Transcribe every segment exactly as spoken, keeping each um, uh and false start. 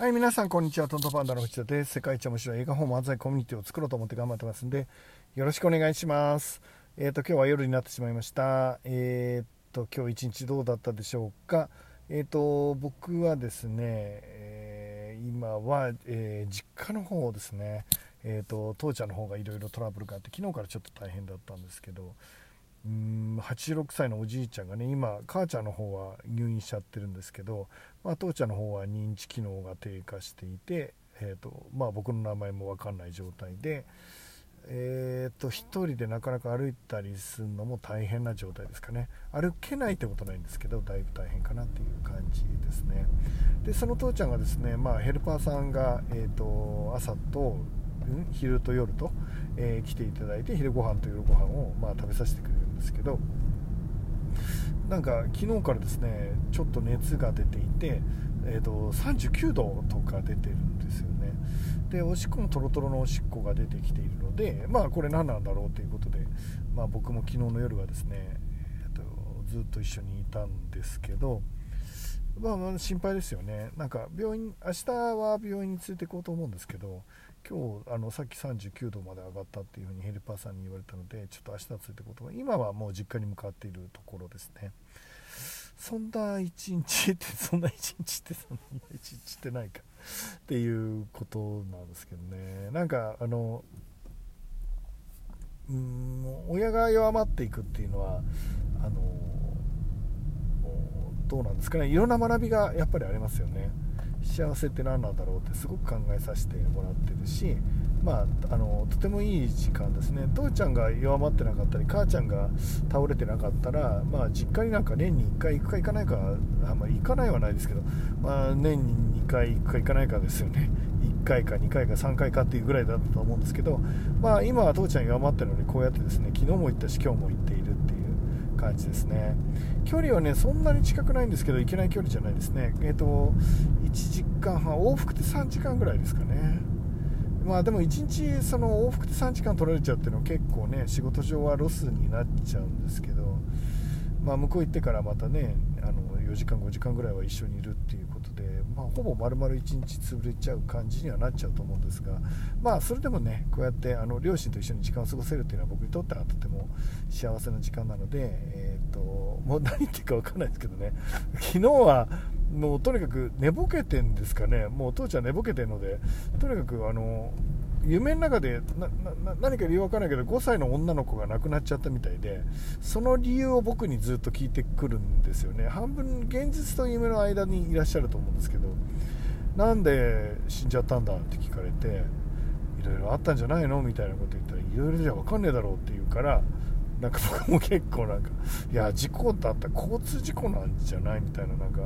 はい、皆さんこんにちは。トントパンダの藤田です。世界一面白い映画本漫才コミュニティを作ろうと思って頑張ってますんで、よろしくお願いします。えっと今日は夜になってしまいました。えっと今日一日どうだったでしょうか。えっと僕はですね、えー、今は、えー、実家の方ですね。えっと父ちゃんの方がいろいろトラブルがあって、昨日からちょっと大変だったんですけど、うーんはちじゅうろくさいのおじいちゃんがね、今母ちゃんの方は入院しちゃってるんですけど、まあ、父ちゃんの方は認知機能が低下していて、えーとまあ、僕の名前も分かんない状態で、えーと一人でなかなか歩いたりするのも大変な状態ですかね。歩けないってことないんですけど、だいぶ大変かなっていう感じですね。でその父ちゃんがですね、まあ、ヘルパーさんが、えーと朝と昼と夜と、えー、来ていただいて、昼ご飯と夜ご飯をまあ食べさせてくれるんですけど、なんか昨日からですねちょっと熱が出ていて、えー、とさんじゅうきゅうどとか出てるんですよね。でおしっこもトロトロのおしっこが出てきているので、まあこれ何なんだろうということで、まあ、僕も昨日の夜はですね、えー、とずっと一緒にいたんですけど、まあ、まあ心配ですよね。なんか病院、明日は病院に連れて行こうと思うんですけど、今日あのさっきさんじゅうきゅうどまで上がったっていうふうにヘルパーさんに言われたので、ちょっと明日は連れて行こうと思う。今はもう実家に向かっているところですね。そんな一日ってそんな一日ってそんな一日ってないかっていうことなんですけどね。なんかあのうーん親が弱まっていくっていうのはあのどうなんですかね。いろんな学びがやっぱりありますよね。幸せって何なんだろうってすごく考えさせてもらってるし、まあ、あのとてもいい時間ですね。父ちゃんが弱まってなかったり母ちゃんが倒れてなかったら、まあ、実家になんか年にいっかい行くか行かないか、あんまり行かないはないですけど、まあ、年ににかい行くか行かないかですよね。いっかいかにかいかさんかいかっていうぐらいだったと思うんですけど、まあ、今は父ちゃん弱まってるのにこうやってですね昨日も行ったし今日も行っているっていう感じですね。距離はねそんなに近くないんですけど、行けない距離じゃないですね。えっといちじかんはん、往復ってさんじかんぐらいですかね。まあでもいちにちその往復ってさんじかん取られちゃうっていうのは結構ね仕事上はロスになっちゃうんですけど、まあ、向こう行ってからまたねあのよじかんごじかんぐらいは一緒にいるっていうことで、まあ、ほぼ丸々いちにち潰れちゃう感じにはなっちゃうと思うんですが、まあそれでもねこうやってあの両親と一緒に時間を過ごせるっていうのは僕にとってはとても幸せな時間なので、えー、ともう何言ってるか分かんないですけどね、昨日はもうとにかく寝ぼけてんですかね。もう父ちゃん寝ぼけてるので、とにかくあの夢の中でなな何か理由わからないけどごさいの女の子が亡くなっちゃったみたいで、その理由を僕にずっと聞いてくるんですよね。半分現実と夢の間にいらっしゃると思うんですけど、なんで死んじゃったんだって聞かれて、いろいろあったんじゃないのみたいなこと言ったら、いろいろじゃわかんねえだろうって言うから、なんか僕も結構なんかいや事故だった交通事故なんじゃないみたいな、なんか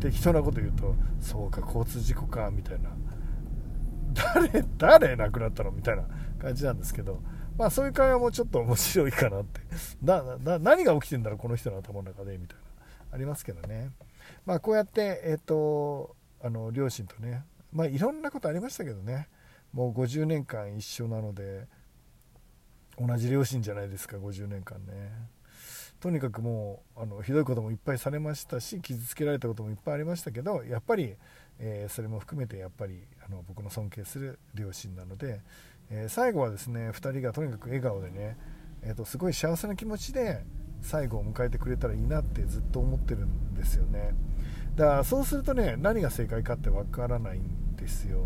適当なこと言うと、そうか交通事故かみたいな、誰誰亡くなったのみたいな感じなんですけど、まあそういう会話もちょっと面白いかなって、なな何が起きてんだろうこの人の頭の中でみたいなありますけどね。まあこうやってえっとあの両親とね、まあいろんなことありましたけどね、もうごじゅうねんかん一緒なので同じ両親じゃないですか。ごじゅうねんかんね、とにかくもうあのひどいこともいっぱいされましたし、傷つけられたこともいっぱいありましたけど、やっぱり、えー、それも含めてやっぱりあの僕の尊敬する両親なので、えー、最後はですねふたりがとにかく笑顔でね、えー、とすごい幸せな気持ちで最後を迎えてくれたらいいなってずっと思ってるんですよね。だからそうするとね、何が正解かってわからないんですよ。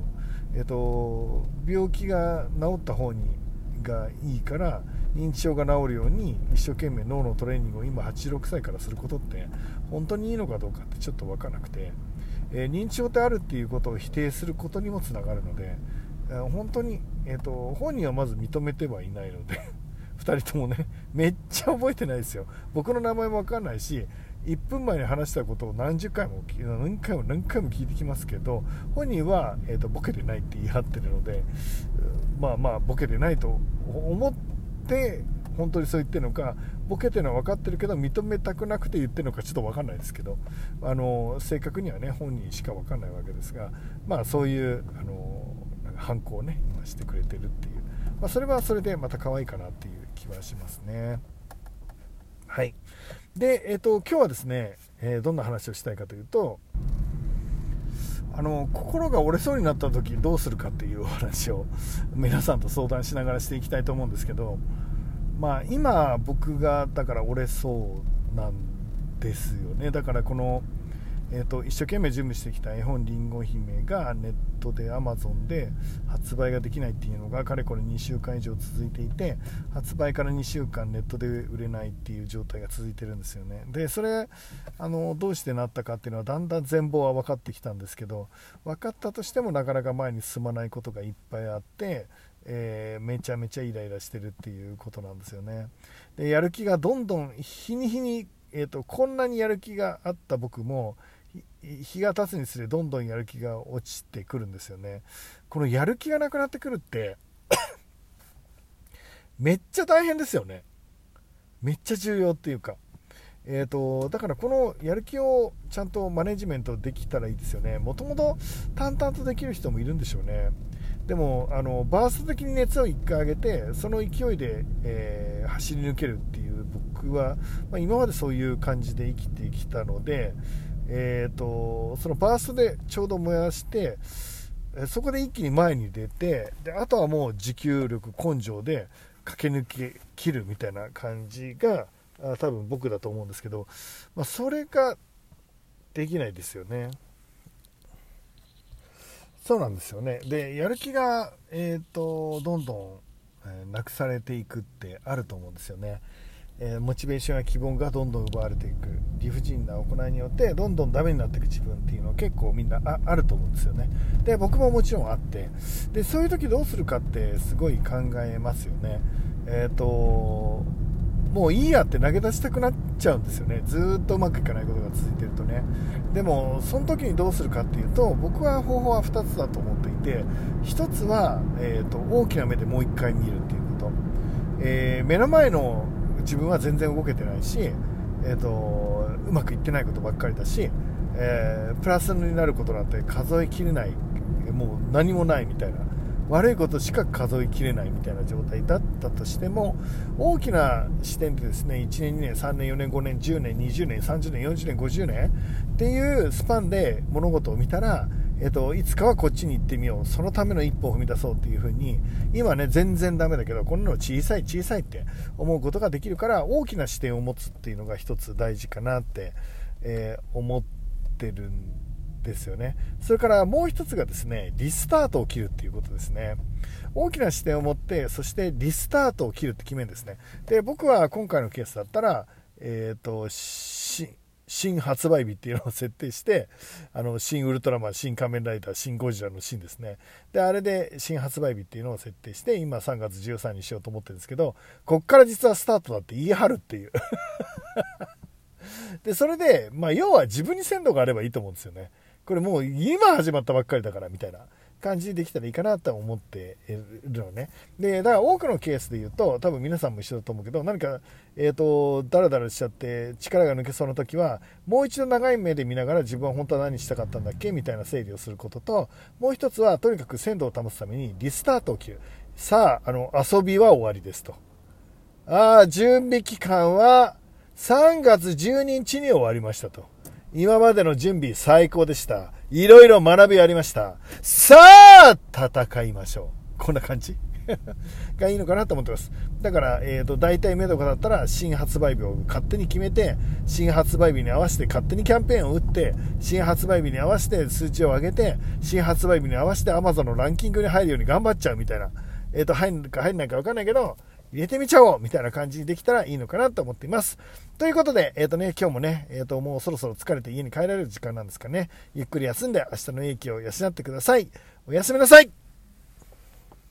えー、と病気が治った方にがいいから、認知症が治るように一生懸命脳のトレーニングを今はちじゅうろくさいからすることって本当にいいのかどうかってちょっと分からなくて、えー、認知症ってあるっていうことを否定することにもつながるので、えー、本当に、えーと、本人はまず認めてはいないのでふたりともねめっちゃ覚えてないですよ。僕の名前も分かんないし、いっぷんまえに話したことを何十回も何回も何回も聞いてきますけど、本人は、えー、とボケてないって言い張ってるので、まあまあボケてないと思って本当にそう言ってるのか、ボケてるのは分かってるけど認めたくなくて言ってるのかちょっと分かんないですけど、あの正確にはね本人しか分かんないわけですが、まあそういうあの反抗をね今してくれてるっていう、まあ、それはそれでまた可愛いかなっていう気はしますね。はい。で、えーと、今日はですね、えー、どんな話をしたいかというと、あの心が折れそうになった時どうするかっていうお話を皆さんと相談しながらしていきたいと思うんですけど、まあ今僕がだから折れそうなんですよね。だからこの、えー、と一生懸命準備してきた絵本りんご姫がネットで Amazon で発売ができないっていうのがかれこれにしゅうかん以上続いていて、発売からにしゅうかんネットで売れないっていう状態が続いてるんですよね。でそれあのどうしてなったかっていうのはだんだん全貌は分かってきたんですけど、分かったとしてもなかなか前に進まないことがいっぱいあって、えー、めちゃめちゃイライラしてるっていうことなんですよね。でやる気がどんどん日に日に、えー、とこんなにやる気があった僕も日が経つにつれどんどんやる気が落ちてくるんですよね。このやる気がなくなってくるってめっちゃ大変ですよね。めっちゃ重要っていうか、えーと、だからこのやる気をちゃんとマネジメントできたらいいですよね。もともと淡々とできる人もいるんでしょうね。でもあのバースト的に熱をいっかい上げてその勢いで、えー、走り抜けるっていう僕は、まあ、今までそういう感じで生きてきたので、えーと、そのバーストでちょうど燃やしてそこで一気に前に出て、であとはもう持久力根性で駆け抜け切るみたいな感じが多分僕だと思うんですけど、まあ、それができないですよね。そうなんですよね。でやる気が、えーと、どんどん、えー、なくされていくってあると思うんですよね。えー、モチベーションや希望がどんどん奪われていく、理不尽な行いによってどんどんダメになっていく自分っていうのは結構みんな あ, あると思うんですよね。で僕ももちろんあって、でそういう時どうするかってすごい考えますよね。えっ、ー、ともういいやって投げ出したくなっちゃうんですよね。ずっとうまくいかないことが続いてるとね。でもその時にどうするかっていうと、僕は方法はふたつだと思っていて、ひとつは、えー、と大きな目でもういっかい見るっていうこと、えー、目の前の自分は全然動けてないし、えー、とうまくいってないことばっかりだし、えー、プラスになることなんて数えきれない、もう何もないみたいな、悪いことしか数えきれないみたいな状態だったとしても、大きな視点でですね、いちねんにねんさんねんよねんごねんじゅうねんにじゅうねんさんじゅうねんよんじゅうねんごじゅうねんっていうスパンで物事を見たら、えっと、いつかはこっちに行ってみよう、そのための一歩を踏み出そうっていう風に、今ね全然ダメだけどこんなの小さい小さいって思うことができるから、大きな視点を持つっていうのが一つ大事かなって、えー、思ってるんですですよね。それからもう一つがですね、リスタートを切るっていうことですね。大きな視点を持って、そしてリスタートを切るって決めるんですね。で僕は今回のケースだったら、えーと、新発売日っていうのを設定して、あの新ウルトラマン、新仮面ライダー、新ゴジラのシーンですね。であれで新発売日っていうのを設定して、今さんがつじゅうさんにちにしようと思ってるんですけど、こっから実はスタートだって言い張るっていうでそれで、まあ、要は自分に鮮度があればいいと思うんですよね。これもう今始まったばっかりだからみたいな感じでできたらいいかなと思っているのね。でだから多くのケースで言うと、多分皆さんも一緒だと思うけど、何かえっとダラダラしちゃって力が抜けそうな時は、もう一度長い目で見ながら自分は本当は何したかったんだっけみたいな整理をすることと、もう一つはとにかく鮮度を保つためにリスタートを切る。さあ、あの遊びは終わりですと。ああ、準備期間はさんがつじゅうににちに終わりましたと。今までの準備最高でした。いろいろ学びありました。さあ、戦いましょう。こんな感じがいいのかなと思ってます。だから、えーと、大体目とかだったら、新発売日を勝手に決めて、新発売日に合わせて勝手にキャンペーンを打って、新発売日に合わせて数値を上げて、新発売日に合わせて Amazon のランキングに入るように頑張っちゃうみたいな。えーと、入るか入んないか分かんないけど、入れてみちゃおうみたいな感じにできたらいいのかなと思っています。ということで、えっとね、今日もね、えっと、もうそろそろ疲れて家に帰られる時間なんですかね。ゆっくり休んで明日の英気を養ってください。おやすみなさい。